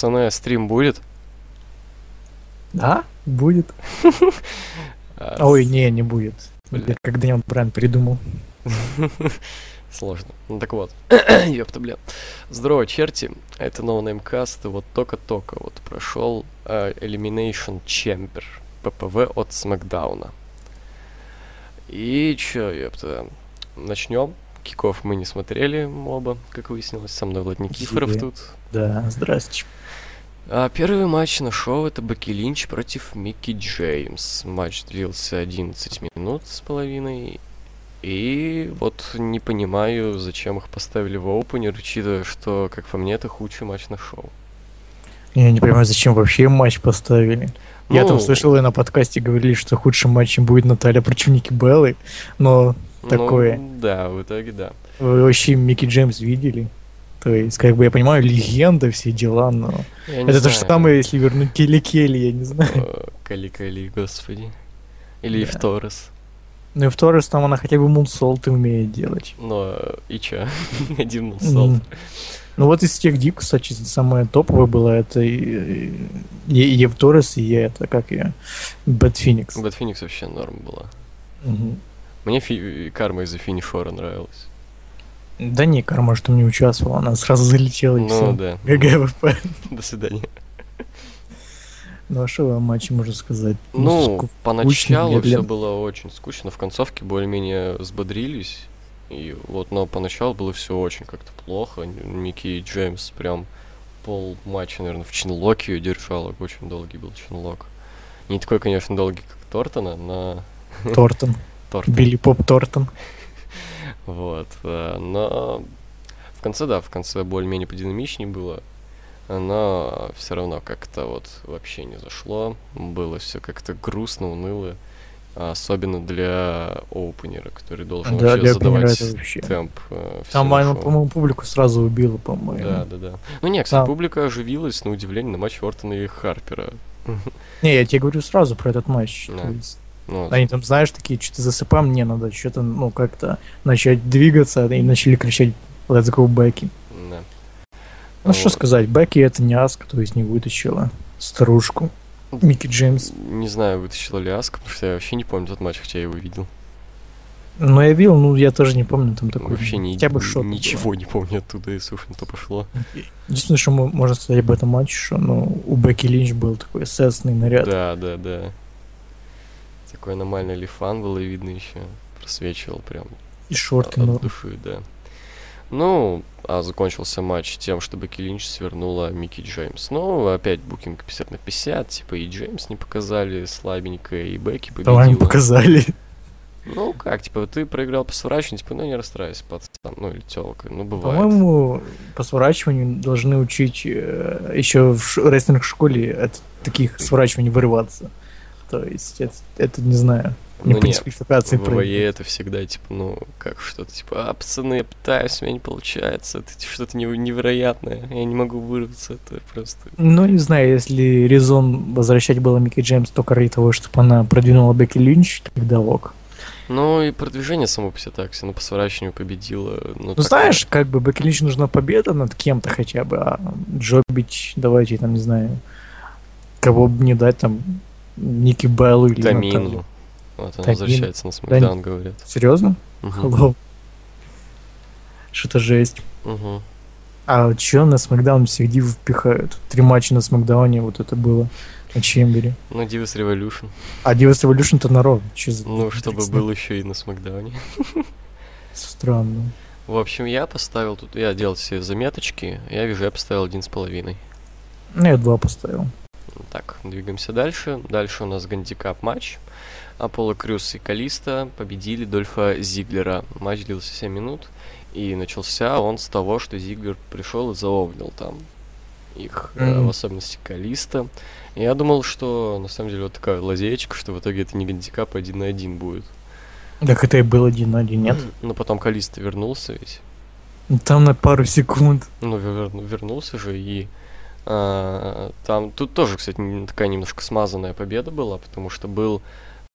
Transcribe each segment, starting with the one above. пацаны, стрим будет? Да, будет. Ой, не будет. Я когда-нибудь бренд придумал. Сложно. Ну так вот. Ёпта, блин. Здорово, черти. Это ноунеймкаст. Вот только-только вот прошел Elimination Chamber. ППВ от Смакдауна. И чё, ёпта. Начнем. Киков мы не смотрели оба, как выяснилось. Со мной Влад Никифоров тут. Да, здрасте. Первый матч на шоу — это Бекки Линч против Микки Джеймс. Матч длился 11 минут с половиной. И вот не понимаю, зачем их поставили в опенер, учитывая, что, как по мне, это худший матч на шоу. Я не понимаю, зачем вообще матч поставили. Ну... Я там слышал, и на подкасте говорили, что худшим матчем будет Наталья против Ники Беллы, но такое... Ну, да, в итоге да. Вы вообще Микки Джеймс видели? То есть, как бы, я понимаю, легенда, все дела, но... Это то же самое, если вернуть Келли-Келли, я не знаю. Келли-Келли, господи. Или Евторос. Ну, Евторос, там она хотя бы мунсолт умеет делать. Ну, и чё? Один мунсолт. Ну, вот из тех дип, кстати, самая топовая была, это Евторос и это, как её, Бэтфеникс. Бэтфеникс вообще норм была. Мне карма из-за финишора нравилась. Да не, карма, что не участвовала, она сразу залетела и все. Ну да. ГГВП. До свидания. Ну а что о матче можно сказать? Ну, поначалу все было очень скучно, в концовке более-менее взбодрились. И вот, но поначалу было все очень как-то плохо. Микки и Джеймс прям пол матча, наверное, в чинлоке ее держала. Очень долгий был чинлок. Не такой, конечно, долгий, как Тортона, но... Тортон. Билли Поп Тортон. Вот, но в конце, да, в конце более-менее подинамичнее было, но все равно как-то вот вообще не зашло, было все как-то грустно, уныло, особенно для оупенера, который должен вообще задавать темп. Там, по-моему, публику сразу убило, по-моему. Да. Ну не, кстати, публика оживилась, на удивление, на матч Ортона и Харпера. Не, я тебе говорю сразу про этот матч. Вот. Они там, знаешь, такие, что-то засыпаем, мне надо что-то, ну, как-то начать двигаться, и начали кричать «Let's go, Бекки». Да. Ну, что сказать, Бекки — это не Аска, то есть не вытащила старушку Микки Джеймс. Не знаю, вытащила ли Аска, потому что я вообще не помню тот матч, хотя я его видел. Ну, я видел, ну, я тоже не помню там такой. Вообще ничего не помню оттуда, если уж на то пошло. Единственное, что можно сказать об этом матче, что, ну, у Бекки Линч был такой эссенсный наряд. Да. Такой аномальный лифан было видно еще, просвечивал прям. И шорты от души, да. Ну, а закончился матч тем, что Бекки Линч свернула Микки Джеймс. Ну, опять букинг 50/50, типа и Джеймс не показали слабенько, и Бекки победила. Давай им показали. Ну, как, типа, ты проиграл по сворачиванию, типа, ну, не расстраивайся, пацан, ну, или тёлка, ну, бывает. По-моему, по сворачиванию должны учить еще в рестлинг-школе от таких сворачиваний вырываться. То есть это не знаю, не ну, по дисквалификации пройти. Это всегда, типа, ну, как что-то, типа, пацаны, я пытаюсь, у меня не получается, это что-то невероятное, я не могу вырваться, это просто... Ну, не знаю, если резон возвращать было Микки Джеймс только ради того, чтобы она продвинула Бекки Линч, тогда ок. Ну, и продвижение само по себе так, все, ну, по сворачиванию победила. Ну, так... знаешь, как бы Бекки Линч нужна победа над кем-то хотя бы, а джобить, давайте, там, не знаю, кого бы не дать, там... Ники Беллу или Наталью. Вот она возвращается на Смакдаун, говорит. Серьезно? Hello. Что-то жесть. А чё на Смакдаун всех див впихают? 3 матча на Смакдауне вот это было на Чембере. Ну, Дивас Революшн. А Дивас Революшн-то на Ро. Ну, чтобы был еще и на Смакдауне. Странно. В общем, я поставил тут, я делал все заметочки, я вижу, я поставил 1,5. Ну, я 2 поставил. Так, двигаемся дальше. Дальше у нас гандикап матч. Аполло Крюс и Калиста победили Дольфа Зиглера. Матч длился 7 минут. И начался он с того, что Зиглер пришел и заовнил там их, в особенности Калиста. Я думал, что на самом деле вот такая лазеечка, что в итоге это не гандикап, а 1 на 1 будет. Так это и был 1 на 1, нет? Но потом Калиста вернулся ведь. Там на пару секунд. Ну, вернулся же и... Там тут тоже, кстати, такая немножко смазанная победа была, потому что был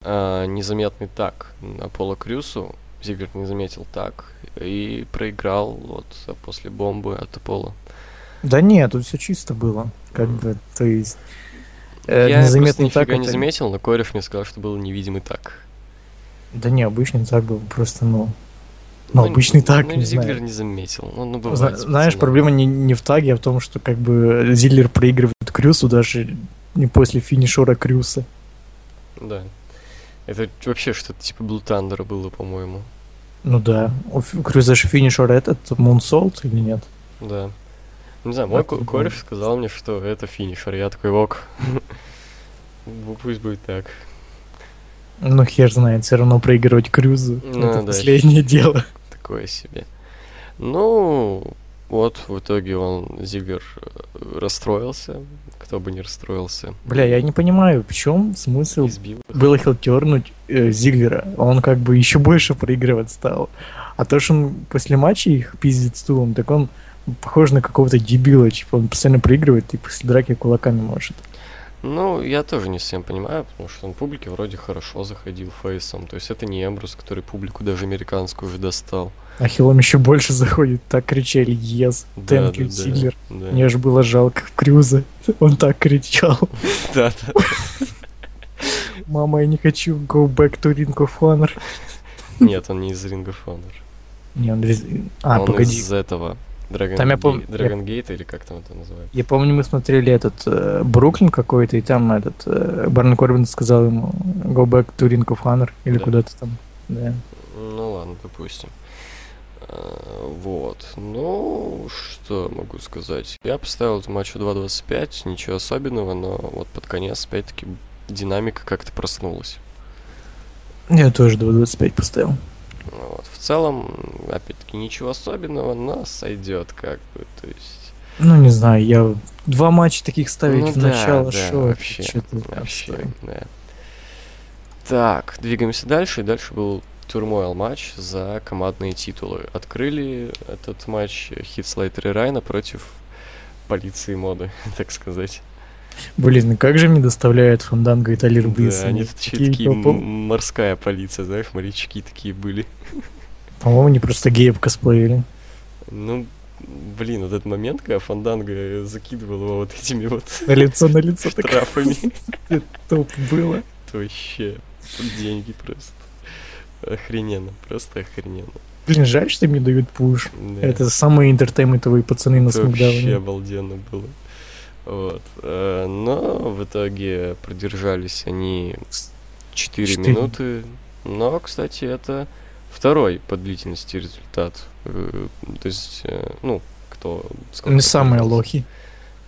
незаметный таг Аполло Крюсу, Зиглер не заметил таг и проиграл вот после бомбы от Аполло. Да нет, тут все чисто было. Как бы, то есть... Я просто нифига не заметил, но Корев мне сказал, что был невидимый так. Да не, обычный так был, просто, ну... Ну, обычный так, ну, не Зиглер знаю. Не заметил. Ну, бывает, знаешь, проблема не в таге, а в том, что как бы Зиглер проигрывает Крюсу даже не после финишера Крюса. Да. Это вообще что-то типа Blue Thunder было, по-моему. Ну да. У Крюса даже финишер этот Moonsault или нет? Да. Не знаю, мой кореш сказал мне, что это финишер. Я такой, ок. Пусть будет так. Ну, хер знает, все равно проигрывать Крюсу. Это последнее дело. Такое себе. Ну, вот, в итоге Зиглер расстроился. Кто бы не расстроился. Бля, я не понимаю, в чем смысл было хилтернуть Зиглера. Он как бы еще больше проигрывать стал. А то, что он после матча их пиздит стулом, так он похож на какого-то дебила. Типа, он постоянно проигрывает и после драки кулаками может. Ну, я тоже не совсем понимаю, потому что он публике вроде хорошо заходил фейсом. То есть это не Эмбрус, который публику даже американскую уже достал. А хилом еще больше заходит. Так кричали «Yes, thank you, Зиглер». Да. Мне же было жалко Крюза. Он так кричал. Да-да. Мама, я не хочу go back to Ring of Honor. Нет, он не из Ring of Honor. Не, он из... А, он погоди. Из этого... Драгон Гейт или как там это называется? Я помню, мы смотрели этот Бруклин какой-то, и там этот Барон Корбин сказал ему go back to Ring of Honor или да. Куда-то там. Да. Ну ладно, допустим. Вот. Ну, что могу сказать? Я поставил этому матчу 2.25, ничего особенного, но вот под конец опять-таки динамика как-то проснулась. Я тоже 2.25 поставил. Вот. В целом, опять-таки, ничего особенного, но сойдет как бы, то есть... Ну, не знаю, я два матча таких ставить в начало шоу. Вообще, да. Так, двигаемся дальше, и дальше был турмойл матч за командные титулы. Открыли этот матч Хитслейтер и Райна против полиции моды, так сказать. Блин, ну как же мне доставляют Фанданго и Талир Блисс. Да, они такие морская полиция, знаешь, морячки такие были. По-моему, они просто геев косплеили. Ну, блин, вот этот момент, когда Фанданго закидывал его вот этими вот... на лицо штрафами. Это топ было. Это вообще деньги просто. Охрененно, просто охрененно. Блин, жаль, что им не дают пуш. Это самые интертейментовые пацаны на Смакдауне. Вообще обалденно было. Вот. Но в итоге продержались они 4 минуты. Но, кстати, это второй по длительности результат. То есть, ну, кто... Не самые лохи.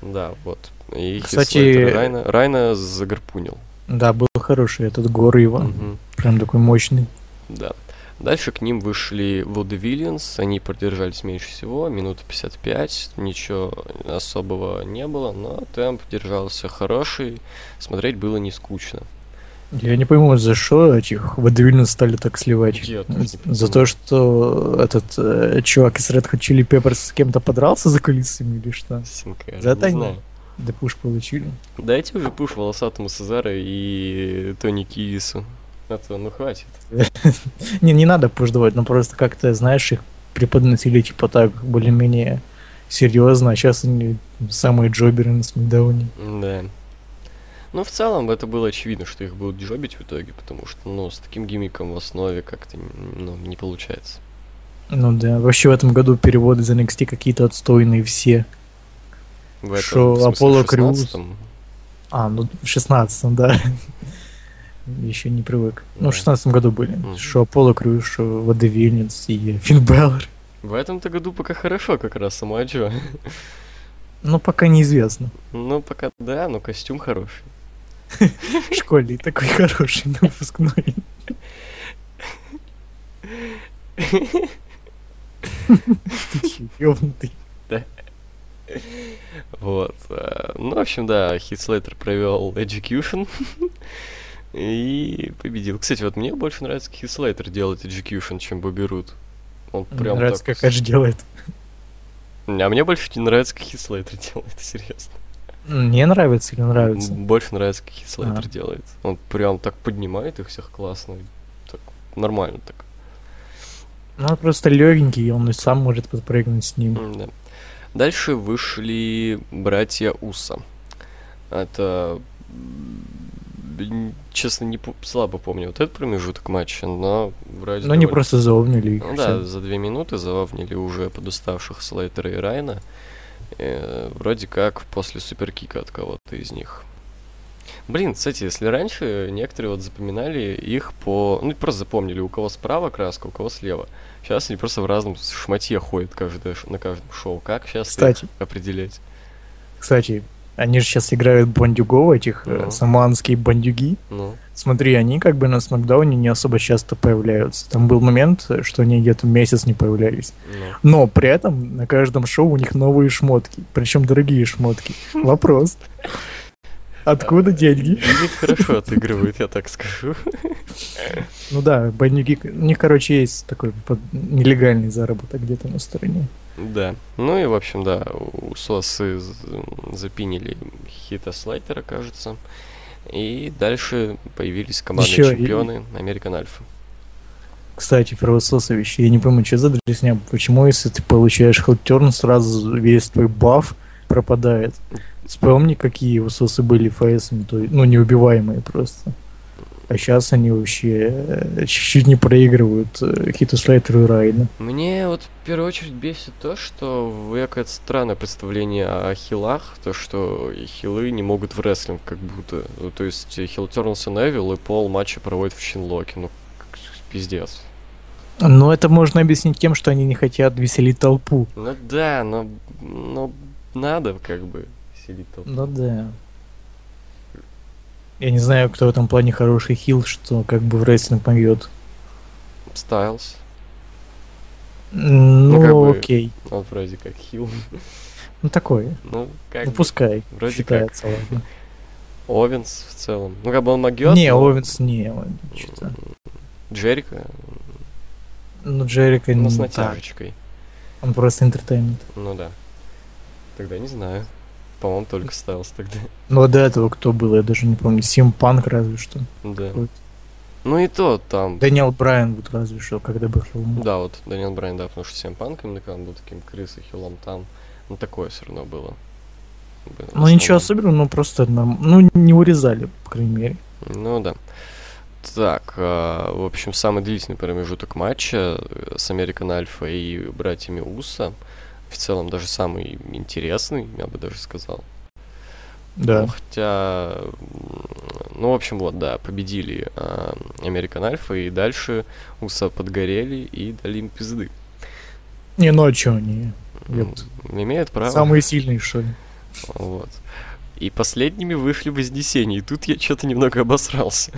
Да, вот. И, кстати, Райна загарпунил. Да, был хороший этот Гор Иван. Угу. Прям такой мощный. Да. Дальше к ним вышли Водевилинс, они продержались меньше всего, минута 55, ничего особого не было, но темп держался хороший, смотреть было не скучно. Я не пойму, за что этих Водевилинс стали так сливать. За то, что этот чувак из Red Hot Chili Peppers с кем-то подрался за кулисами или что? За тайну. Да пуш получили. Дайте уже пуш волосатому Сезаро и Тони Киису. А то, ну хватит. Не надо пуждовать, но просто как-то, знаешь, их преподносили типа так более-менее серьезно, а сейчас они самые джоберы на Смакдауне. Да. Ну, в целом, это было очевидно, что их будут джобить в итоге, потому что, ну, с таким гиммиком в основе как-то, ну, не получается. Ну да, вообще в этом году переводы из NXT какие-то отстойные все. Что Аполло Крюс. А, ну, в 16-м, да. Еще не привык. Ну, в 16 году были. Шо Аполло Крюс, шо Водевилинс и Финн Беллер. В этом-то году пока хорошо как раз, сама Джо. Ну, пока неизвестно. Ну, пока да, но костюм хороший. Школьный такой хороший на выпускной. Ты че, ёбнутый? Да. Вот. Ну, в общем, да, Хитслейтер провел Execution. И победил. Кстати, вот мне больше нравится, как Хитслейтер делает Execution, чем Бобби Руд. Он прям нравится, так... как Эдж делает. А мне больше не нравится, как Хитслейтер делает, серьезно. Мне нравится или нравится? Больше нравится, как Хитслейтер делает. Он прям так поднимает их всех классно. Так, нормально так. Ну, он просто легенький, и он сам может подпрыгнуть с ним. Да. Дальше вышли братья Уса. Это... Честно, не слабо помню вот этот промежуток матча, но вроде... Ну, довольно... они просто завовнили их. Ну, да, за 2 минуты завовнили уже подуставших Слейтера и Райна. Вроде как после суперкика от кого-то из них. Блин, кстати, если раньше некоторые вот запоминали их по... Ну, просто запомнили, у кого справа краска, у кого слева. Сейчас они просто в разном шматье ходят на каждом шоу. Как сейчас их определять? Кстати, они же сейчас играют бандюгов, этих самоанские бандюги. Смотри, они как бы на Смакдауне не особо часто появляются. Там был момент, что они где-то месяц не появлялись. Но при этом на каждом шоу у них новые шмотки. Причем дорогие шмотки. Вопрос. Откуда деньги? Они хорошо отыгрывают, я так скажу. Ну да, бандюги... У них, короче, есть такой нелегальный заработок где-то на стороне. Да. Ну и, в общем, да, Усосы запинили Хитслейтера, кажется. И дальше появились командные чемпионы Американ Альфа. Кстати, про Усосович, я не помню, что за дресня. Почему, если ты получаешь хелтерн, сразу весь твой баф пропадает? Вспомни, какие усосы были фейсами, ну, неубиваемые просто. А сейчас они вообще чуть-чуть не проигрывают Хитслейтеру и Райну. Мне вот в первую очередь бесит то, что какое-то странное представление о хилах, то, что хилы не могут в рестлинг как будто. Ну, то есть хил тернулся на Эвил и пол матча проводит в чинлоке. Ну, пиздец. Ну, это можно объяснить тем, что они не хотят веселить толпу. Ну да, но надо как бы. Ну да. Я не знаю, кто в этом плане хороший хил, что как бы в рестлинг пойдет. Стайлз. Ну, как бы, окей. Он вроде как хил. Ну такой. Ну, как пускай. Вроде считается, как. Ладно. Овенс в целом. Ну как бы он магиот. Не, но... Овенс не. Что-то. Джерика. Ну Джерика не. Ну с натяжечкой. Он просто интертеймент. Ну да. Тогда не знаю. По-моему, только Стайлс тогда. Ну, а до этого кто был, я даже не помню. Симпанк разве что. Да. Какой-то. Ну и то там... Даниэль Брайан вот разве что, когда был хилом. Да, вот Даниэль Брайан, да, потому что Симпанк именно когда он был таким крысой, хилом там. Ну, такое все равно было. Ну, ничего особенного, но просто нам... Ну, не урезали, по крайней мере. Ну, да. Так, в общем, самый длительный промежуток матча с Американ Альфа и братьями Уса. В целом даже самый интересный, я бы даже сказал. Да. Ну, хотя, ну, в общем, вот, да, победили Американ Альфа, и дальше Уса подгорели и дали им пизды. Не, ну, а чё они? Имеют право. Самые сильные, что ли. Вот. И последними вышли Вознесение, и тут я что-то немного обосрался.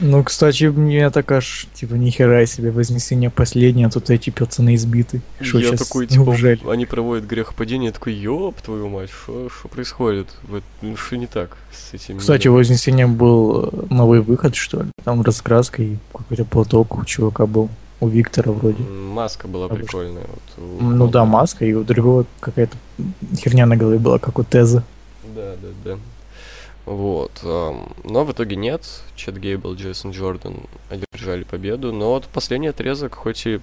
Ну, кстати, мне так аж, типа, нихера себе, Вознесение последнее, а тут эти пацаны избиты. Шо я такой, типа, неужели? Они проводят грехопадение, я такой, ёб твою мать, что происходит? Ну, что не так с этими... Кстати, Вознесение был новый выход, что ли? Там раскраска и какой-то платок у чувака был, у Виктора вроде. Маска была прикольная. Вот, ну да, маска, и у другого какая-то херня на голове была, как у Теза. Да. Вот, но в итоге нет, Чет Гейбл, Джейсон Джордан одержали победу, но вот последний отрезок, хоть и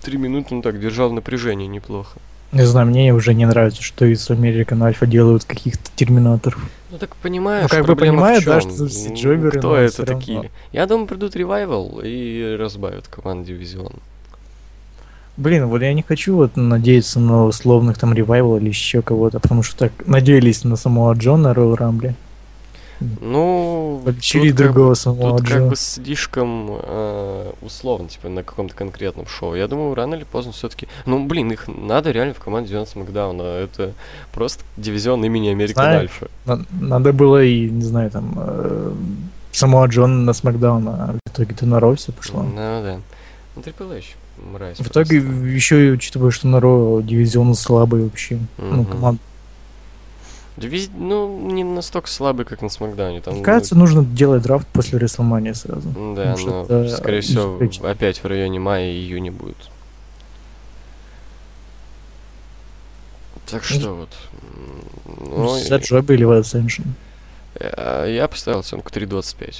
3 минуты, ну так, держал напряжение неплохо. Не знаю, мне уже не нравится, что из Американ Альфа делают каких-то терминаторов. Ну так понимаешь, ну, как бы понимаешь, да, что все джоберы, кто это такие? Равно. Я думаю, придут ревайвал и разбавят команду дивизион. Блин, вот я не хочу вот надеяться на условных там ревайвал или еще кого-то, потому что так надеялись на самого Джона Роу Рамбли. Ну, или другого самого Джона. Тут как бы слишком условно, типа, на каком-то конкретном шоу. Я думаю, рано или поздно все-таки... Ну, блин, их надо реально в команде дивизион Смакдауна. Это просто дивизион имени Американ Альфа. Надо было и, не знаю, там, самого Джона на Смакдаун, а в итоге-то на Роу все пошло. Ну, да. Ну, Трипл Эйч. Мразь в итоге, просто. Еще и учитывая, что на Ро дивизион слабый вообще. Ну, команда. Ну, не настолько слабый, как на Смакдауне. Там, кажется, нужно делать драфт после Рестлмании сразу. Да, но, это, скорее всего, опять в районе мая и июня будет. Так что вот. Ну, за джоби или в Ascension? Я поставил оценку 3.25.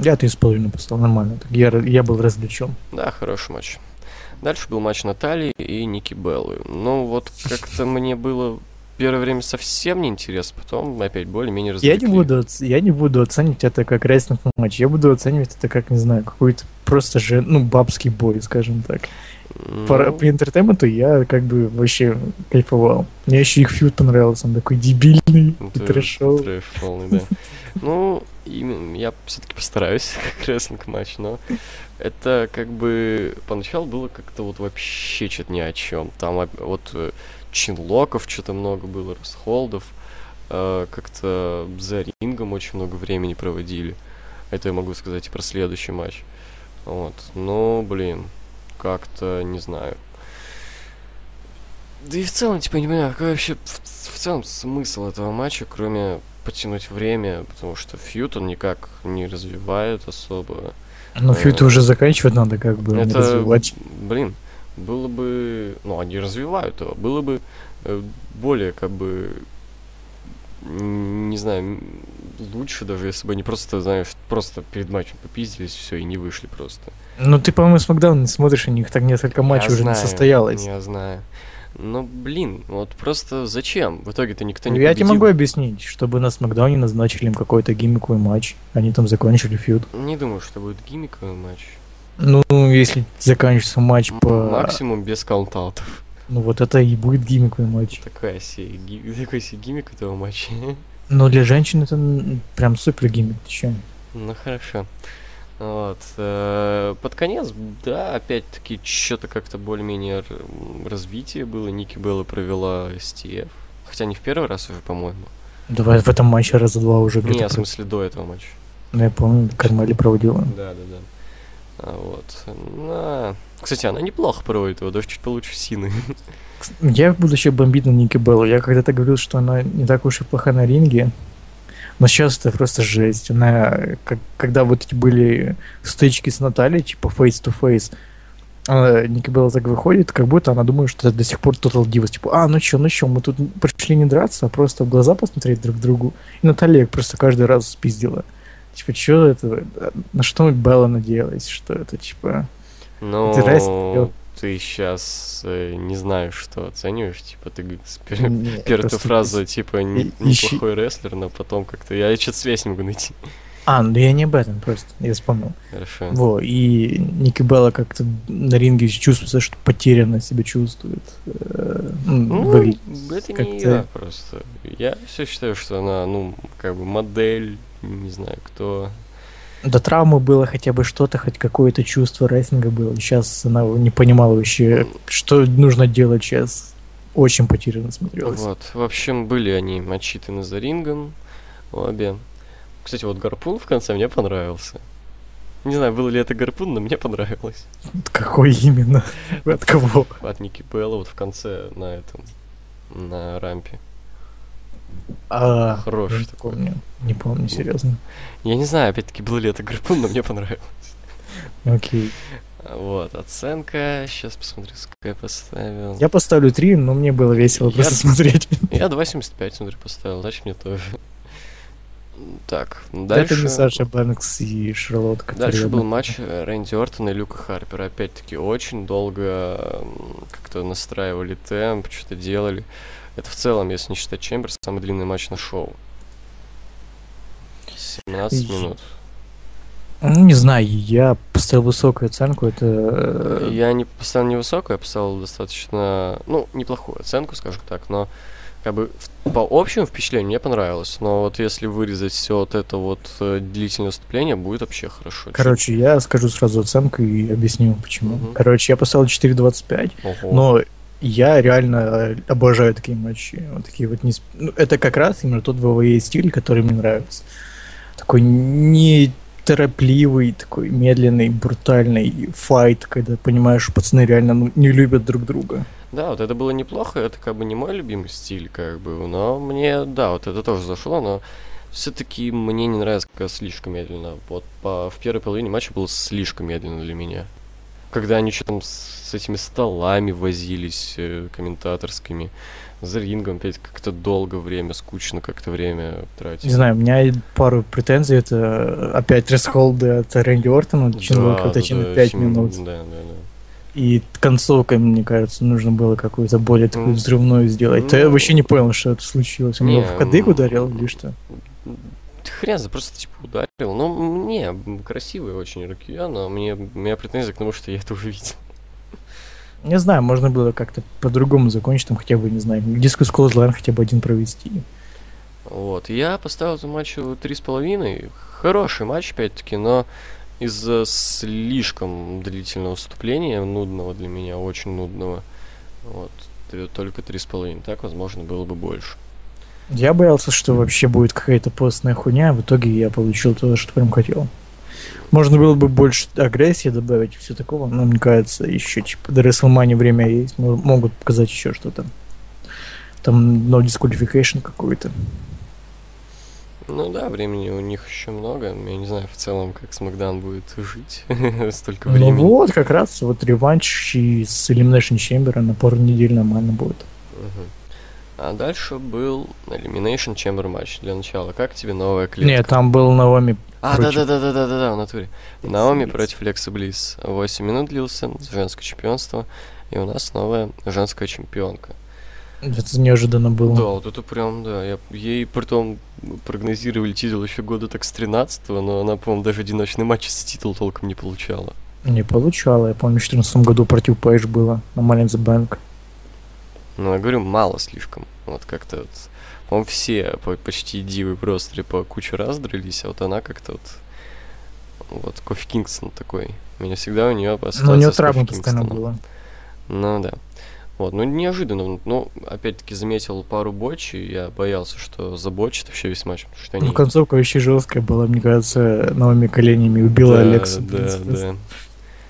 Я 3.5 поставил, нормально. Я был развлечен. Да, хороший матч. Дальше был матч Натальи и Ники Беллы. Ну вот как-то мне было первое время совсем неинтересно, потом опять более-менее развлекли. Я не буду оценивать это как рестлинг матч, я буду оценивать это как, не знаю, какой-то просто же, ну, бабский бой, скажем так. По интертейменту я как бы вообще кайфовал. Мне еще их фьюд понравился, он такой дебильный, трэш-шоу. Трэш полный, да. Ну, я все-таки постараюсь, как рестлинг-матч, но это как бы поначалу было как-то вот вообще что-то ни о чем. Там вот чинлоков что-то много было, расхолдов, как-то за рингом очень много времени проводили. Это я могу сказать и про следующий матч. Вот, но, блин, как-то, не знаю. Да и в целом, типа, не понимаю, какой вообще в целом смысл этого матча, кроме потянуть время, потому что фьюд он никак не развивает особо. Но фьюд уже заканчивать надо, как бы, это, не развивать. Блин, было бы... Ну, они развивают его. Было бы более, как бы, не знаю, лучше даже, если бы они просто, знаешь, просто перед матчем попиздились, все, и не вышли просто. Ну, ты, по-моему, с Макдауна не смотришь, у них так несколько матчей уже не состоялось. Я знаю. Но, блин, вот просто зачем? В итоге-то никто не победил. Я тебе могу объяснить, чтобы на Смакдауне назначили им какой-то гиммиковый матч. Они там закончили фьюд. Не думаю, что будет гиммиковый матч. Ну, если заканчивается матч по... Максимум без каунт-аутов. Ну, вот это и будет гиммиковый матч. Такая себе гиммик этого матча. Но для женщин это прям супер гиммик, че? Ну, хорошо. Вот. Под конец, да, опять-таки, что-то как-то более-менее развитие было. Ники Белла провела СТФ. Хотя не в первый раз уже, по-моему. Давай в этом матче раза два уже. Не, в смысле до этого матча. Ну, я помню, Кармелла проводила. Да. Вот. Кстати, она неплохо проводит его, даже чуть получше Сины. Я буду еще бомбить на Ники Беллу. Я когда-то говорил, что она не так уж и плоха на ринге. Но сейчас это просто жесть. Она, когда вот эти были стычки с Натальей, типа face-to-face, Ники Белла так выходит, как будто она думает, что это до сих пор Total Divas. Типа, ну чё, мы тут пришли не драться, а просто в глаза посмотреть друг другу. И Наталья просто каждый раз спиздила. Типа, чё это? На что Белла надеялась? Что это, типа... Ну, ты сейчас не знаешь, что оцениваешь, типа, ты первая фраза, типа, неплохой рестлер, но потом как-то, я что-то связь не могу найти. Ну я не об этом просто, я вспомнил. Хорошо. Во, и Ники Белла как-то на ринге чувствуется, что потерянно себя чувствует. Это как-то... не я просто. Я все считаю, что она, как бы модель, не знаю, кто... До травмы было хотя бы что-то, хоть какое-то чувство рестлинга было. Сейчас она не понимала вообще, что нужно делать сейчас. Очень потерянно смотрелась. Вот. В общем, были они отчитаны за рингом. Обе. Кстати, вот гарпун в конце мне понравился. Не знаю, был ли это гарпун, но мне понравилось. Какой именно? От кого? От Ники Белла, вот в конце на рампе. Хороший такой. Не помню, серьезно. Я не знаю, опять-таки, был ли это гарпун, но мне понравилось. Окей. Вот, оценка. Сейчас посмотрю, сколько я поставил. Я поставлю 3, но мне было весело просто смотреть. Я 2.75, смотри, поставил, значит, мне тоже. Так, дальше... Это не Саша Бэнкс и Шарлотт. Дальше был матч Рэнди Ортона и Люка Харпера. Опять-таки, очень долго как-то настраивали темп, что-то делали. Это в целом, если не считать Чемберс, самый длинный матч на шоу. 17 минут. Не знаю, я поставил высокую оценку, это... Я не поставил невысокую, я поставил достаточно, неплохую оценку, скажем так, но как бы по общему впечатлению мне понравилось, но вот если вырезать все вот это вот длительное выступление, будет вообще хорошо. Короче, я скажу сразу оценку и объясню, почему. Короче, я поставил 4.25, но... Я реально обожаю такие матчи. Вот такие вот это как раз именно тот ВВЕ стиль, который мне нравится. Такой неторопливый, такой медленный, брутальный файт, когда понимаешь, пацаны реально не любят друг друга. Да, вот это было неплохо, это как бы не мой любимый стиль, как бы, но мне, да, вот это тоже зашло, но все-таки мне не нравится, когда слишком медленно. Вот в первой половине матча было слишком медленно для меня. Когда они что там с этими столами возились, комментаторскими, за рингом, опять как-то долго время, скучно как-то время тратить. Не знаю, у меня пару претензий, это опять ресхолды от Рэнди Ортона, чинлок, это 5 минут. Да. И концовкой, мне кажется, нужно было какую-то более такую взрывную сделать. То я вообще не понял, что это случилось. Он его в кадык ударил или что? Хрен, просто типа ударил. Но мне красивая очень Рокьяна. У меня претензия к тому, что я это уже видел. Не знаю, можно было как-то по-другому закончить, там хотя бы, не знаю, дискус Clothesline хотя бы один провести. Вот, я поставил этому матчу 3.5. Хороший матч, опять-таки, но из-за слишком длительного вступления, нудного для меня, очень нудного, вот, только 3.5. Так, возможно, было бы больше. Я боялся, что вообще будет какая-то постная хуйня, а в итоге я получил то, что прям хотел. Можно было бы больше агрессии добавить и все такого, но мне кажется, еще типа до WrestleMania время есть, могут показать еще что-то. Там no disqualification какой-то. Ну да, времени у них еще много. Я не знаю в целом, как SmackDown будет жить столько времени. Ну вот, как раз вот реванш с Elimination Chamber на пару недель нормально будет. А дальше был Elimination Chamber матч для начала. Как тебе новая клетка? Нет, там был Наоми. Да, в натуре. Наоми против Лекса Блисс. 8 минут длился, женское чемпионство. И у нас новая женская чемпионка. Это неожиданно было. Да, вот это прям, да. Ей потом прогнозировали титул еще года так с 13-го, но она, по-моему, даже одиночный матч с титул толком не получала. Не получала. Я помню, в 14 году против Пейдж было на Money in the Bank. Ну, я говорю, мало слишком. Вот как-то вот. По-моему, все почти дивы просто по куче раз дрались, а вот она как-то вот. Вот Кофи Кингстон такой. Меня всегда у нее осталось. Ну, у нее травма постоянно была. Ну да. Вот, ну неожиданно. Ну, опять-таки заметил пару бочей. Я боялся, что забочит вообще весь матч. Потому что они... Ну, концовка вообще жесткая была, мне кажется, новыми коленями убила Алексу. Да.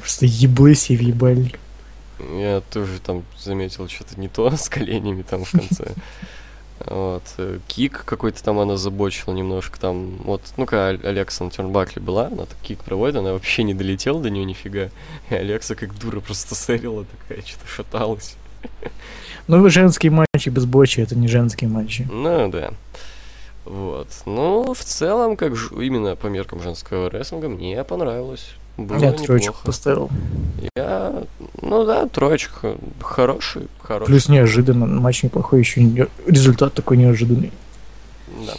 Просто еблысь и въебальник. Я тоже там заметил что-то не то с коленями там в конце. Вот. Кик какой-то там она забочила немножко там. Вот, ну-ка, Алекса на Тёрнбакле была, она так кик проводит, она вообще не долетела до нее нифига. И Алекса как дура просто сэрила такая, что-то шаталась. Ну, женские матчи без бочи, это не женские матчи. Ну, да. Вот. Ну, в целом, как именно по меркам женского рестлинга, мне понравилось. Было я неплохо. Троечку поставил. Ну да, троечка. Хороший. Плюс неожиданно. Матч неплохой, еще результат такой неожиданный. Да.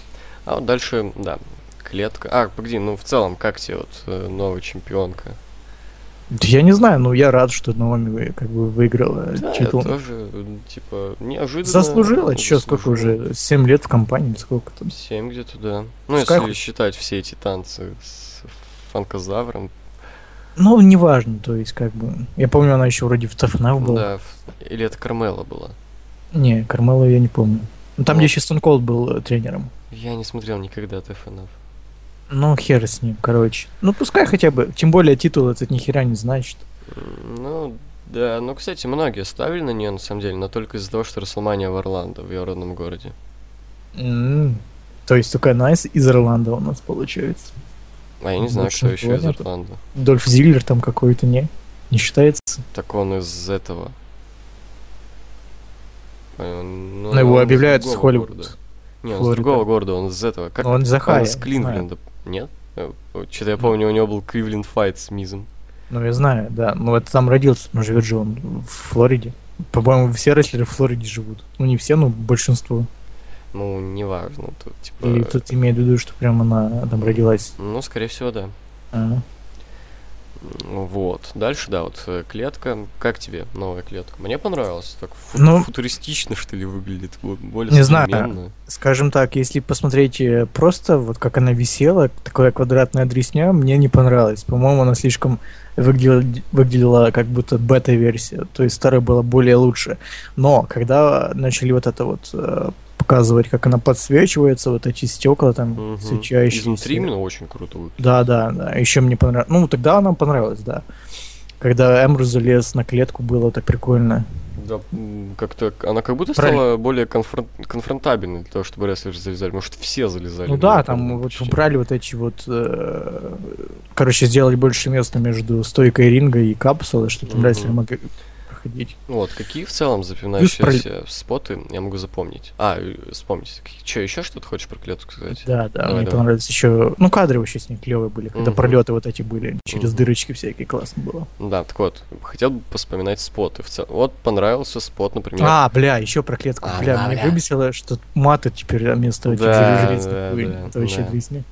А вот дальше, да, клетка. Погоди, ну в целом, как тебе вот новая чемпионка? Я не знаю, но я рад, что Наоми как бы выиграла титул. Да, я тоже, типа, неожиданно. Заслужила? Че, сколько уже? 7 лет в компании? Сколько там? 7 где-то, да. Ну, если считать все эти танцы с Фанкозавром. Ну, неважно, то есть, как бы... Я помню, она еще вроде в Тафнаф была. Да, или это Кармелла была? Не, Кармелла я не помню. Ну, там, где еще Stone Cold был тренером. Я не смотрел никогда Тафнаф. Ну, хер с ним, короче. Ну, пускай хотя бы. Тем более, титул этот ни хера не значит. Ну, да. Ну, кстати, многие ставили на нее, на самом деле, но только из-за того, что WrestleMania в Орландо, в ее родном городе. То есть, только она из Орландо у нас получается. А я не знаю, что еще из Орландо. Дольф Зиглер там какой-то, не считается? Так он из этого. Ну, его объявляют с Холливуда. Не, он с другого города, он из этого. Как он из Кливленда. Нет? Что-то я помню, у него был Кливленд файт с Мизом. Ну, я знаю, да. Ну, это там родился, но живет же он в Флориде. По-моему, все рестлеры в Флориде живут. Ну, не все, но большинство. Ну, неважно. Тут, типа... Или тут имеет в виду, что прям она там родилась? Ну, скорее всего, да. Вот. Дальше, да, вот клетка. Как тебе новая клетка? Мне понравилась. Так футуристично, что ли, выглядит. Более не современно. Знаю. Скажем так, если посмотреть просто, вот как она висела, такая квадратная дресня, мне не понравилась. По-моему, она слишком выглядела как будто бета-версия. То есть старая была более лучше. Но когда начали вот это вот... показывать, как она подсвечивается, вот эти стекла там свечающие. Изнутри именно очень круто выглядит. Да. Еще мне понравилось. Ну, тогда нам понравилось, да. Когда Эмбрус залез на клетку, было так прикольно. Да, как-то она как будто стала более конфронтабельной для того, чтобы рестлеры залезали. Может, все залезали. Ну да, там вот убрали вот эти вот... Короче, сделали больше места между стойкой ринга и капсулой, чтобы рестлеры могли... проходить. Вот, какие в целом запоминающиеся споты я могу запомнить? Вспомнить. Что, еще что-то хочешь про клетку сказать? Да, мне понравились еще... Ну, кадры вообще с них клевые были, когда пролеты вот эти были, через дырочки всякие, классно было. Да, так вот, хотел бы вспоминать споты в целом. Вот, понравился спот, например... еще про клетку, мне выбесило, что маты теперь вместо этих железных. Это вообще длиннее.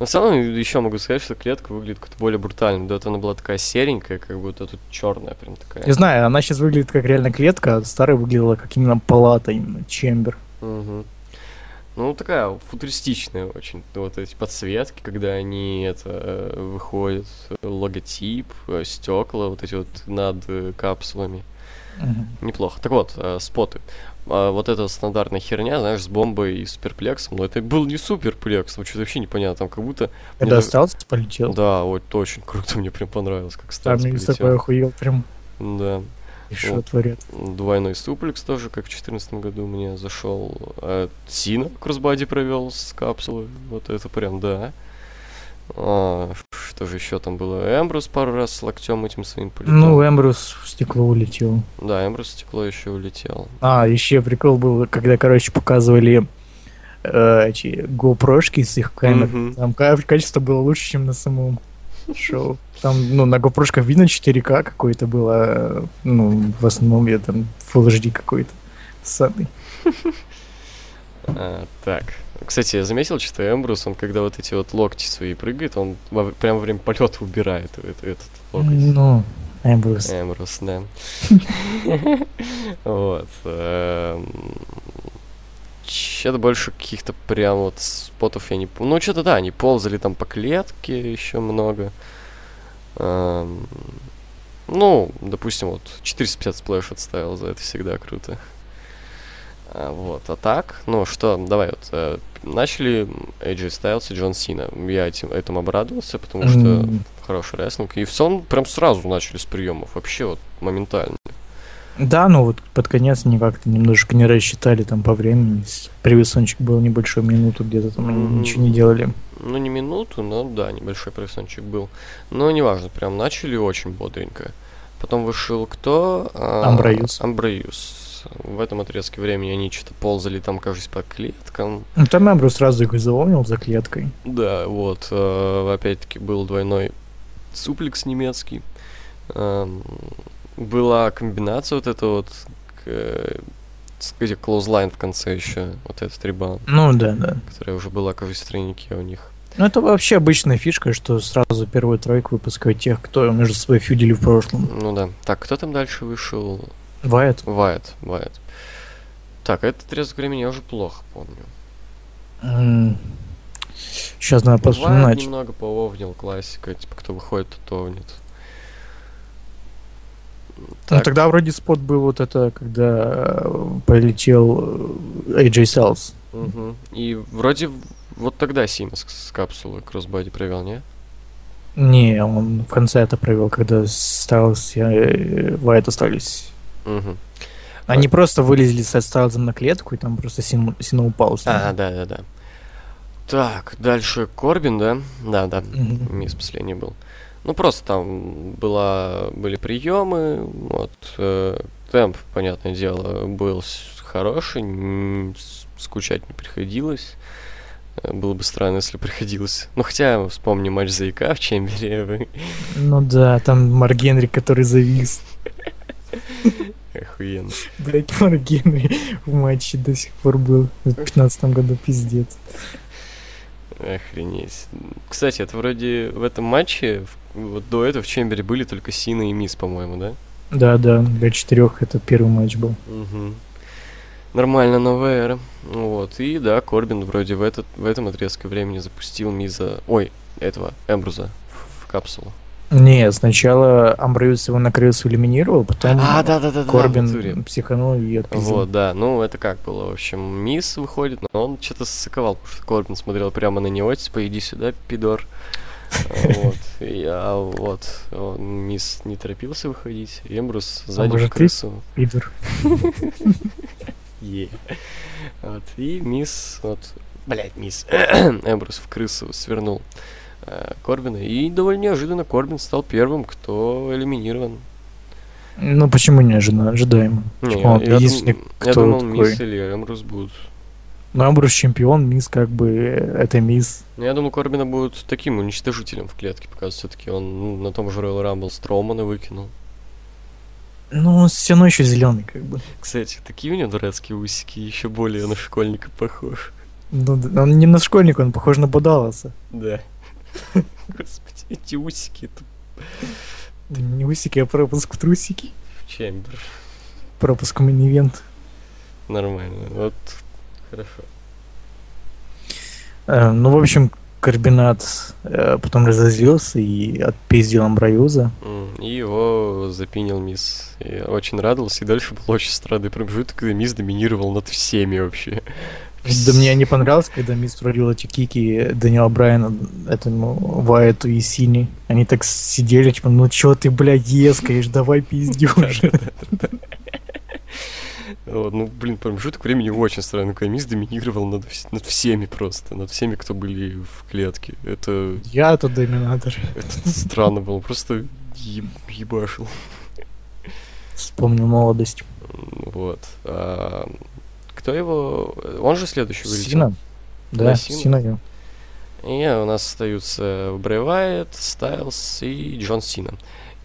На самом деле, еще могу сказать, что клетка выглядит как-то более брутально. До этого она была такая серенькая, как будто тут черная прям такая. Не знаю, она сейчас выглядит как реально клетка, а старая выглядела как именно палата, именно чембер. Угу. Ну, такая футуристичная очень. Вот эти подсветки, когда они выходят, логотип, стекла, вот эти вот над капсулами. Угу. Неплохо. Так вот, споты. Вот эта стандартная херня, знаешь, с бомбой и суперплексом, но это был не суперплекс, ну что-то вообще непонятно, там как будто... Когда остался, полетел. Да, вот, очень круто, мне прям понравилось, как Сталс полетел. Там такой охуел прям. Да. И что вот, творит. Двойной суплекс тоже, как в 2014 году мне зашел. Сина кроссбади провел с капсулой, вот это прям, да. Что же еще там было? Эмброуз пару раз с локтем этим своим полетел. Ну, Эмброуз в стекло улетел. Да, Эмброуз в стекло еще улетел. Еще прикол был, когда, короче, показывали эти GoPro-шки с их камер. Там качество было лучше, чем на самом шоу. Там, на GoPro-шках видно 4К какое-то было. Ну, в основном я там Full HD какой-то ссадный. Так. Кстати, я заметил, что Эмброуз, он когда вот эти вот локти свои прыгает, он прямо во время полета убирает этот локоть. Ну, Эмброуз. Эмброуз, да. Вот. Что-то больше каких-то прям вот спотов я не помню. Ну, что-то да, они ползали там по клетке еще много. Ну, допустим, вот 450 сплэш отставил за это, всегда круто. Вот, а так, ну что, давай начали AJ Styles и Джон Сина. Я этому обрадовался, потому что хороший рестлинг. И все, прям сразу начали с приемов, вообще вот моментально. Да, ну вот под конец они как-то немножко не рассчитали там по времени. Привесончик был небольшой, минуту где-то там, они ничего не делали. Ну не минуту, но да, небольшой привесончик был. Но неважно, прям начали очень бодренько. Потом вышел кто? Амброуз. Амброуз. В этом отрезке времени они что-то ползали там, кажется, по клеткам. Ну, там Эмброуз сразу их заломил за клеткой. Да, вот. Опять-таки был двойной суплекс немецкий. Была комбинация вот эта вот, где клоузлайн в конце еще, вот этот ребан. Ну, да. Которая уже была, кажется, в тройнике у них. Ну, это вообще обычная фишка, что сразу первую тройку выпускают тех, кто между собой фьюдили в прошлом. Ну, да. Так, кто там дальше вышел? Вайет. Так, этот отрезок времени я уже плохо помню. Сейчас надо посмотреть. Вайет немного пововнил, классика. Типа, кто выходит, тот овнит. Так. Ну, тогда вроде спот был вот это, когда полетел AJ Styles. И вроде вот тогда Сина с капсулы кроссбади провел, не? Не, он в конце это провел, когда Styles и Вайет остались. Они просто вылезли со Стайлзом на клетку, и там просто Сина упал. Да. Так, дальше Корбин, да? Да. Миз последний был. Ну, просто там были приемы, вот. Темп, понятное дело, был хороший, скучать не приходилось. Было бы странно, если приходилось. Ну, хотя, вспомни матч за ИК в Чембере. Ну да, там Марк Генри, который завис. Охуенно. Блять, Марк Генри в матче до сих пор был. В 2015 году, пиздец. Охренеть. Кстати, это вроде в этом матче, вот до этого в Чембере были только Сина и Миз, по-моему, да? Да, для четырех это первый матч был. Нормально, новая эра. Вот, и да, Корбин вроде в этом отрезке времени запустил Миза, Эмброуза в капсулу. Не, сначала Амброуз его накрыл, элиминировал, потом Корбин психанул и отпиздил. Вот, да, ну это как было, в общем, Миз выходит, но он что-то ссыковал, потому что Корбин смотрел прямо на него, типа, иди сюда, пидор. Миз не торопился выходить, Эмброуз сзади в крысу. Пидор. Вот, и Миз, Эмброуз в крысу свернул Корбина, и довольно неожиданно Корбин стал первым, кто элиминирован. Ну почему неожиданно? Ожидаемо. Не, я думал, Миз или Амброуз будут. Ну, Амброуз чемпион, Миз как бы, это Миз. Ну, я думаю, Корбина будет таким уничтожителем в клетке, пока все-таки он на том же Royal Rumble Строумана выкинул. Ну, он все равно еще зеленый, как бы. Кстати, такие у него дурацкие усики, еще более на школьника похож. Ну, он не на школьника, он похож на Бодаласа. Да. Господи, эти усики, это... Не усики, а пропуск в трусики. В Чембер. Пропуск в мини-ивент. Нормально, вот... Хорошо. Ну, в общем, Корбинат потом разозлился и отпиздил Амброуза. И его запинил Миз. Я очень радовался, и дальше был очень странный промежуток, когда Миз доминировал над всеми вообще. Да мне не понравилось, когда Миз проводил эти кики Даниэла Брайана, этому Вайету и Сине. Они так сидели, типа, ну чё ты, блядь, ескаешь, давай пизди уже. Вот, ну, блин, промежуток времени очень странно. Миз доминировал над всеми просто. Над всеми, кто были в клетке. Это... Я-то доминатор. Это странно было. Просто ебашил. Вспомнил молодость. Вот. А кто его... Он же следующий вылетел? Сина. Да, Сина я. И у нас остаются Брэй Вайт, Стайлс и Джон Сина.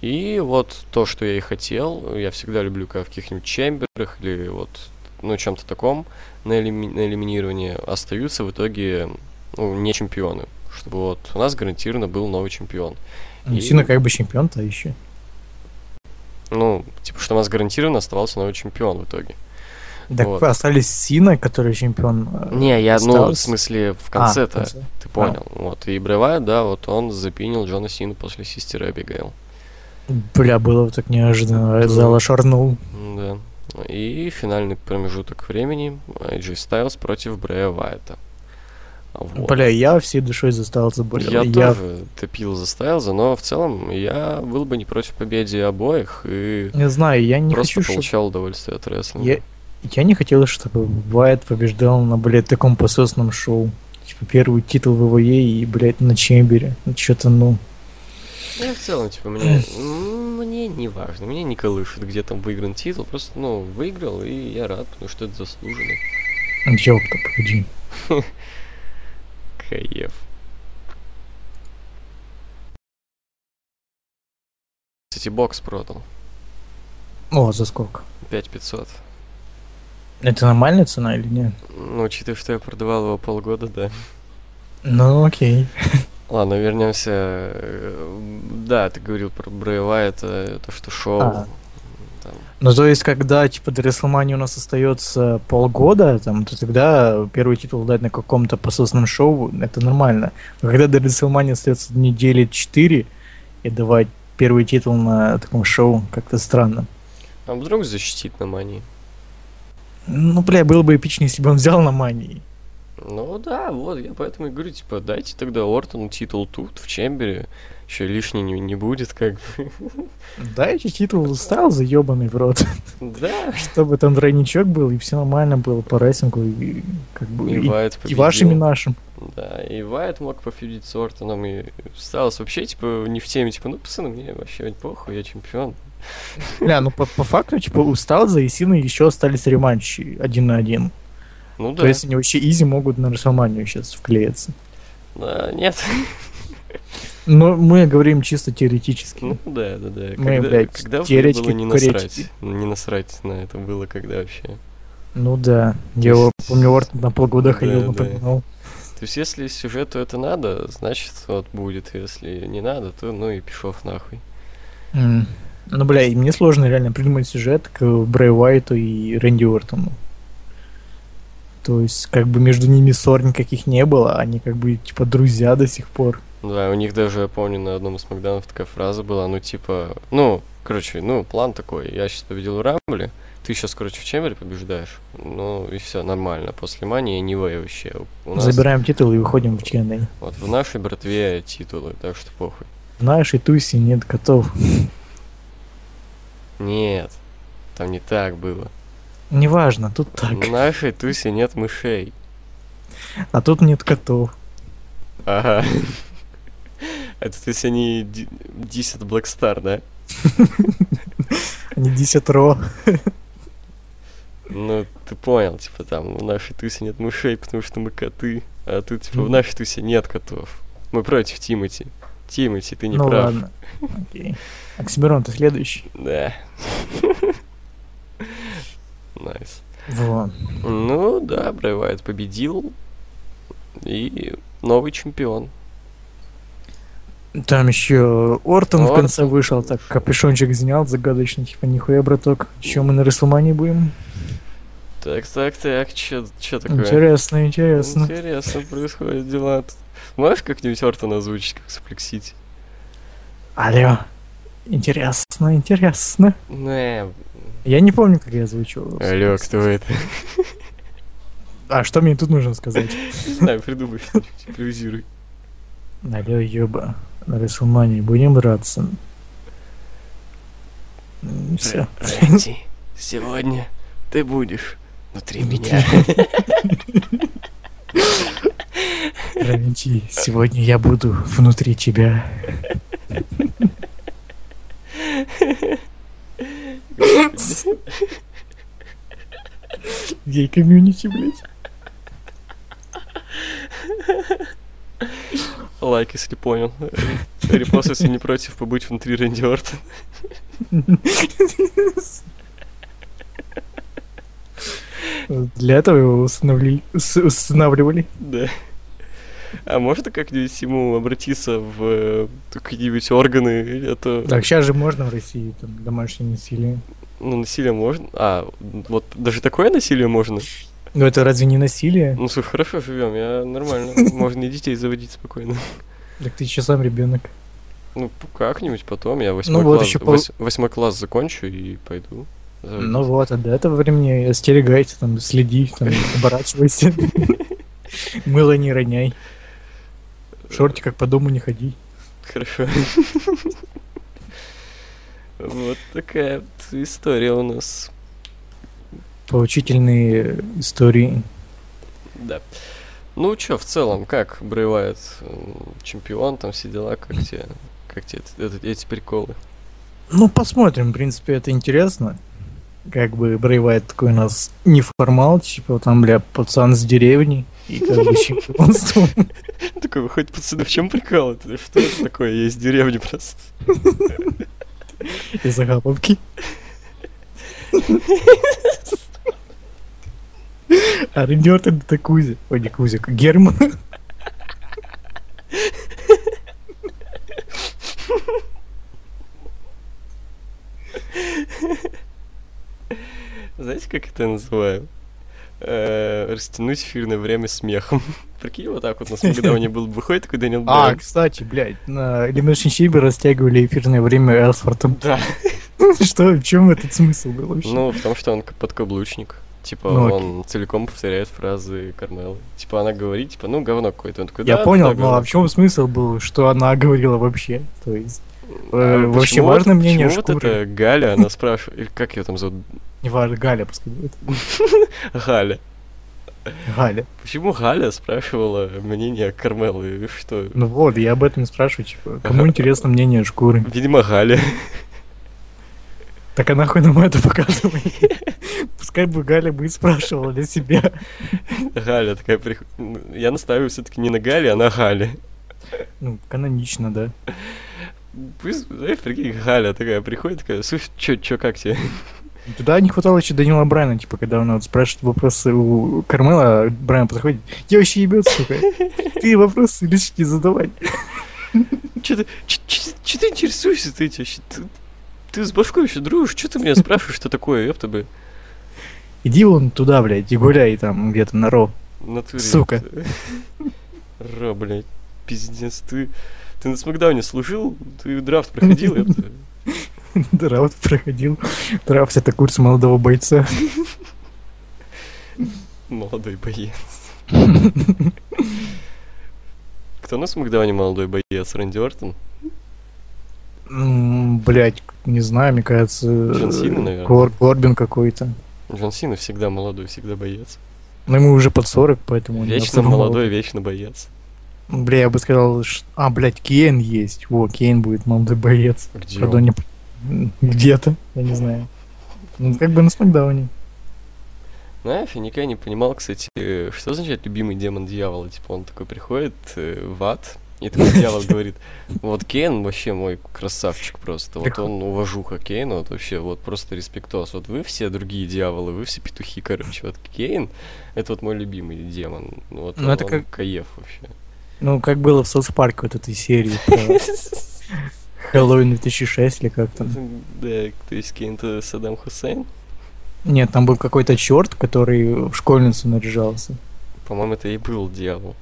И вот то, что я и хотел, я всегда люблю, когда в каких-нибудь чемберах или вот, ну, чем-то таком на элиминировании остаются в итоге, ну, не чемпионы, чтобы вот у нас гарантированно был новый чемпион. Ну, Сина как бы чемпион-то еще. Ну, типа, что у нас гарантированно оставался новый чемпион в итоге. Так вот. Остались Сина, который чемпион. Не, я, остался. Ну, в смысле, в конце-то, ты понял. Вот, и Брэй Вайт, да, вот он запинил Джона Сину после Систеры Абигейл. Бля, было так неожиданно, зала шарнул. Да. И финальный промежуток времени AJ Styles против Брэя Вайта. Вот. Бля, я всей душой за Стайлза болел. Я тоже топил за Стайлза, но в целом я был бы не против победы обоих. И не знаю, я не просто хочу, получал удовольствие от рестлинга. Я не хотел, чтобы Вайт побеждал на, блядь, таком пососном шоу. Типа первый титул ВВЕ и, блядь, на чембере. Что-то, ну... Я в целом, типа, мне не важно, мне не колышет, где там выигран титул, просто, ну, выиграл, и я рад, потому что это заслуженно. Ёпта, погоди. Кайф. Кстати, бокс продал. О, за сколько? 5500. Это нормальная цена или нет? Ну, учитывая, что я продавал его полгода, да. Ну, окей. Ладно, вернемся. Да, ты говорил про Брэй Вайта, то, что шоу. Там. Ну, то есть, когда, типа, до Реслмании у нас остается полгода, там, то тогда первый титул дать на каком-то пососном шоу, это нормально. Но когда до Реслмании остается недели 4, и давать первый титул на таком шоу, как-то странно. А вдруг защитит на Мании? Ну, бля, было бы эпичнее, если бы он взял на Мании. Ну да, вот, я поэтому и говорю, типа, дайте тогда Ортону титул тут, в Чембере, еще лишний не будет, как бы. Дайте титул Стайл, заебанный в рот. Да. Чтобы там тройничок был, и все нормально было по рейтингу, и как бы, и вашим, и нашим. Да, и Вайт мог пофидить с Ортоном, и Стайлс вообще, типа, не в теме, типа, ну, пацаны, мне вообще ведь похуй, я чемпион. Бля, ну, по факту, типа, у Стайлза и Сины еще остались рематчи 1 на 1. Ну, да. То есть они вообще изи могут на Рестлманию сейчас вклеиться. Да, нет. Но мы говорим чисто теоретически. Ну да. Мы, блядь, теоретически было не насрать на это было, когда вообще. Ну да. Я помню, Ортон на полгода ходил, напоминал. То есть если сюжету это надо, значит вот будет. Если не надо, то ну и пешов нахуй. Ну, бля, и мне сложно реально придумать сюжет к Брэй Вайту и Рэнди Ортону. То есть, как бы между ними ссор никаких не было, они как бы, типа, друзья до сих пор. Да, у них даже, я помню, на одном из Смакдаунов такая фраза была, ну, типа, ну, короче, ну, план такой, я сейчас победил в Рамбле, ты сейчас, короче, в Чембере побеждаешь, ну, и все нормально, после Мании anyway вообще. У нас... Забираем титул и выходим в TNA. Вот, в нашей братве титулы, так что похуй. В нашей тусе нет котов. Нет, там не так было. Неважно, тут так. В нашей тусе нет мышей. А тут нет котов. Ага. Это, то есть, они дисят Black Star, да? не 10 ро. Ну, ты понял, типа, там, в нашей тусе нет мышей, потому что мы коты, а тут, типа, в нашей тусе нет котов. Мы против Тимати. Тимати, ты не прав. Ну ладно, окей. Оксимирон, ты следующий? Да. Найс. Вот. Ну, да, Брэй Вайт победил. И новый чемпион. Там еще Ортон в конце вышел, так капюшончик снял, загадочный, типа, нихуя, браток, чё мы на Рестлмании будем? Так, чё такое? Интересно. Интересно происходят дела. Можешь как-нибудь Ортона озвучить, как суплексить? Алло. Интересно. Не. Я не помню, как я озвучил. Алло, кто это? А что мне тут нужно сказать? Не знаю, придумай, импровизируй. Алло, ёба. На Рестлмании будем драться. Все. Рэнди, сегодня ты будешь внутри меня. Рэнди, сегодня я буду внутри тебя. Гей комьюнити, блядь. Лайк, если понял. Репост, если не против, побыть внутри Рэнди Ортона. Для этого его устанавливали. Да. А можно как-нибудь ему обратиться в какие-нибудь органы? Это... Так, сейчас же можно в России, там, домашнее насилие. Ну, насилие можно? А, вот даже такое насилие можно? Ну это разве не насилие? Ну слушай, хорошо живем, я нормально. Можно и детей заводить спокойно. Так ты еще сам ребенок. Ну как-нибудь потом, я восьмой класс закончу и пойду. Ну вот, а до этого времени остерегайся, там, следи, там, оборачивайся. Мыло не роняй. В шорте как по дому не ходи. Хорошо. Вот такая история у нас. Поучительные истории. Да. Ну чё, в целом, как Брэй Вайт чемпион, там все дела, как тебе эти приколы? Ну, посмотрим, в принципе, это интересно. Как бы Брэй Вайт такой у нас неформал, типа там, бля, пацан с деревни и как бы чемпионство. Такой, выходит, пацаны, в чем прикол? Что это такое? Я из деревни просто. И загапанки. А Рэнди Ортон это Кузя. Ой, не Кузя, Герман. Знаете, как это я называю? Растянуть эфирное время смехом. Прикинь, вот так вот на Смакдауне был бы ходит такой Даниэль Брайан. А, кстати, блядь, на Elimination Chamber растягивали эфирное время Элсфортом. Да. Что, в чем этот смысл был вообще? Ну, потому что он подкаблучник. Типа, ну, он целиком повторяет фразы Кармеллы. Типа, она говорит, типа, ну, говно какое-то. Он такой, да, я понял, но а в чем смысл был, что она говорила вообще? То есть, вообще важно мнение шкуры. Вот это Галя, она спрашивает, или как ее там зовут? Не важно, Галя, пускай будет. Галя. Почему Галя спрашивала мнение Кармеллы? Что? Ну вот, я об этом и спрашиваю, типа, кому интересно мнение шкуры? Видимо, Галя. Так а нахуй нам это показывай? Пускай бы Галя бы и спрашивала для себя. Галя такая приходит. Я настаиваю все-таки не на Гале, а на Гале. Ну, канонично, да. Пусть, знаешь, прикинь, Галя такая приходит, такая, слушай, чё, как тебе? Туда не хватало еще Даниэла Брайана, типа, когда он вот спрашивает вопросы у Кармела, а Брайан подходит, я вообще ебет, сука, ты вопросы лишние задавай. Чё ты интересуешься, ты чаще? Ты с башкой еще дружишь? Че ты меня спрашиваешь, что такое, ёпта бы? Иди вон туда, блядь, и гуляй там где-то на Ро. Натуре. Сука. Ро, блядь, пиздец. Ты на Смакдауне служил? Ты драфт проходил, ёпта? Драфт проходил. Драфт — это курс молодого бойца. Молодой боец. Кто на Смакдауне молодой боец? Рэнди Ортон? Блять, не знаю, мне кажется, Джон Сина, наверное. Корбин какой-то. Джон Сина всегда молодой, всегда боец. Но ему уже под 40, поэтому... Вечно молодой, вечно боец. Бля, я бы сказал, что... А, блять, Кейн есть. О, Кейн будет молодой боец. Где он? где-то, я не знаю. Ну, как бы на Смакдауне. Я никогда не понимал, кстати, что означает любимый демон дьявола. Типа он такой приходит в ад, и такой дьявол говорит: вот Кейн вообще мой красавчик просто, вот он уважуха Кейн, вот вообще вот просто респектос. Вот вы все другие дьяволы, вы все петухи, короче, вот Кейн, это вот мой любимый демон. Вот он как... кайф вообще. Ну, как было в Саус Парке вот этой серии. Хэллоуин 2006 или как там. Да, то есть Кейн-то Саддам Хусейн? Нет, там был какой-то черт, который в школьницу наряжался. По-моему, это и был дьявол.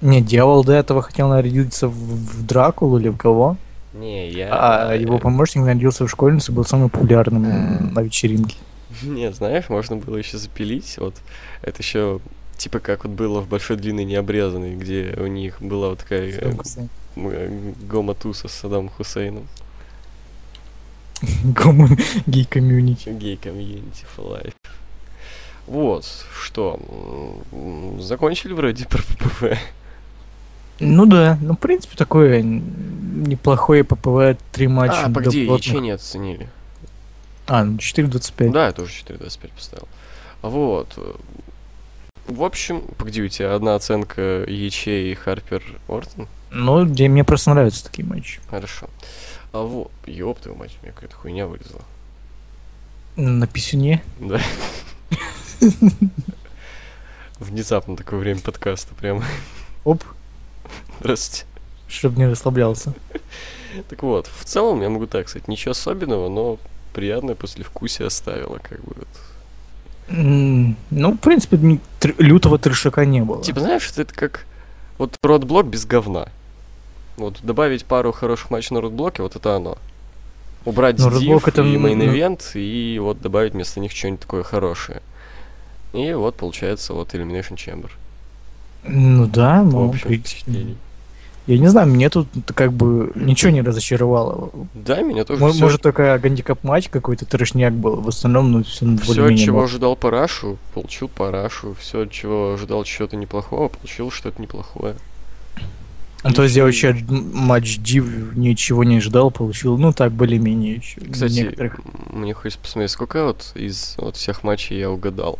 Не, дьявол до этого хотел нарядиться в Дракулу или в кого? Не, я... А его помощник нарядился в школьницу, был самым популярным на вечеринке. Не, знаешь, можно было еще запилить. Вот это еще типа как вот было в Большой Длинной Необрезанной, где у них была вот такая гомотуса с Саддамом Хусейном. Гей-комьюнити. Гей-комьюнити for life. Вот, что, закончили вроде про ППВ? Ну да, ну в принципе такое неплохое ППВ, 3 матча. А, погоди, ячейни оценили. А, ну 4.25. Да, я тоже 4.25 поставил. Вот. В общем, погоди, у тебя одна оценка ячей и Харпер Ортон? Ну, мне просто нравятся такие матчи. Хорошо. А вот, ёб твою мать, у меня какая-то хуйня вылезла. На писюне? Да. Внезапно такое время подкаста прямо. Оп. Здравствуйте. Чтоб не расслаблялся. Так вот, в целом я могу так сказать, ничего особенного, но приятное послевкусие оставило, как бы вот. Ну, в принципе, лютого трешака не было. Типа, знаешь, это как вот родблок без говна. Вот добавить пару хороших матчей на родблоке, вот это оно. Убрать див это... и мейн-эвент, и вот добавить вместо них что-нибудь такое хорошее. И вот получается вот Elimination Chamber. Ну да, но... Я не знаю, мне тут как бы ничего не разочаровало. Да, меня тоже. Может, только гандикап-матч какой-то трешняк был. В основном, ну, все более-менее. Все, чего ожидал парашу, получил парашу. Все, чего ожидал чего-то неплохого, получил что-то неплохое. А то есть я вообще матч див ничего не ожидал, получил. Ну, так, более-менее еще. Кстати, некоторых... мне хочется посмотреть, сколько вот из вот всех матчей я угадал.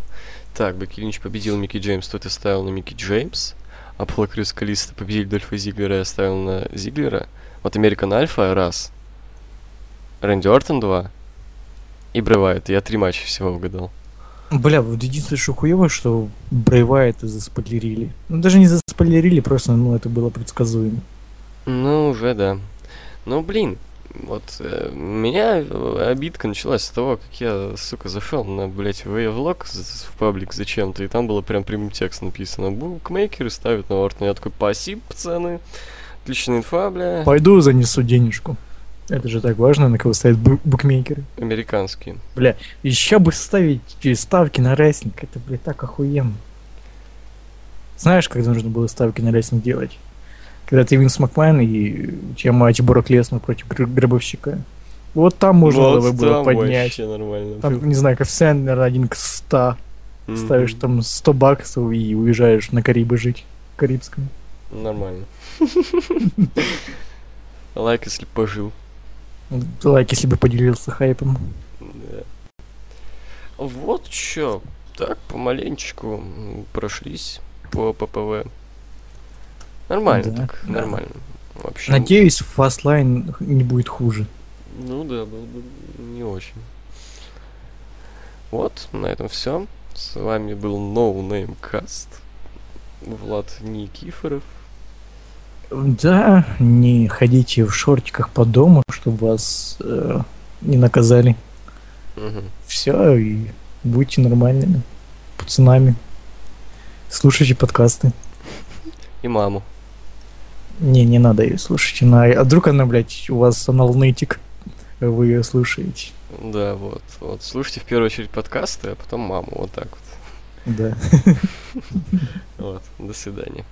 Так, Бекки Линч победил Микки Джеймс, то ты ставил на Микки Джеймс. Аполло Крюс и Калиста победили Дольфа Зиглера, я ставил на Зиглера. Вот Американ Альфа раз. Рэнди Ортон 2. И Брэй Вайт. Я 3 матча всего угадал. Бля, вот единственное, что хуево, что Брэй Вайта заспойлерили. Ну, даже не заспойлерили, просто, ну, это было предсказуемо. Ну, уже да. Ну, блин, вот у меня обидка началась с того, как я, сука, зашел на, блядь, вейвлог в паблик зачем-то, и там было прям прямым текст написано. Букмекеры ставят на Ортона. Я такой, спасибо, пацаны, отличная инфа, бля. Пойду занесу денежку. Это же так важно, на кого ставят букмекеры. Американские. Бля, еще бы ставить ставки на рестлинг, это, бля, так охуенно. Знаешь, как нужно было ставки на рестлинг делать? Когда ты Винс Макман и чем матч Брок Леснер против Гробовщика. Вот там можно было поднять. Там, не знаю, коэффициент, наверное, 1 к 100. Ставишь там 100 баксов и уезжаешь на Карибы жить. Карибском. Нормально. Лайк, если бы пожил. Лайк, если бы поделился хайпом. Да. Вот чё. Так, помаленечку прошлись по ППВ. Нормально, да, так, да. Нормально. Вообще... Надеюсь, фастлайн не будет хуже. Ну да, было бы не очень. Вот, на этом все. С вами был No Name Cast. Влад Никифоров. Да, не ходите в шортиках по дому, чтобы вас не наказали. Угу. Все, и будьте нормальными пацанами. Слушайте подкасты. И маму. Не надо ее слушать. А вдруг она, блядь, у вас аналнетик, вы ее слушаете. Да, вот. Слушайте в первую очередь подкасты, а потом маму. Вот так вот. Да. Вот, до свидания.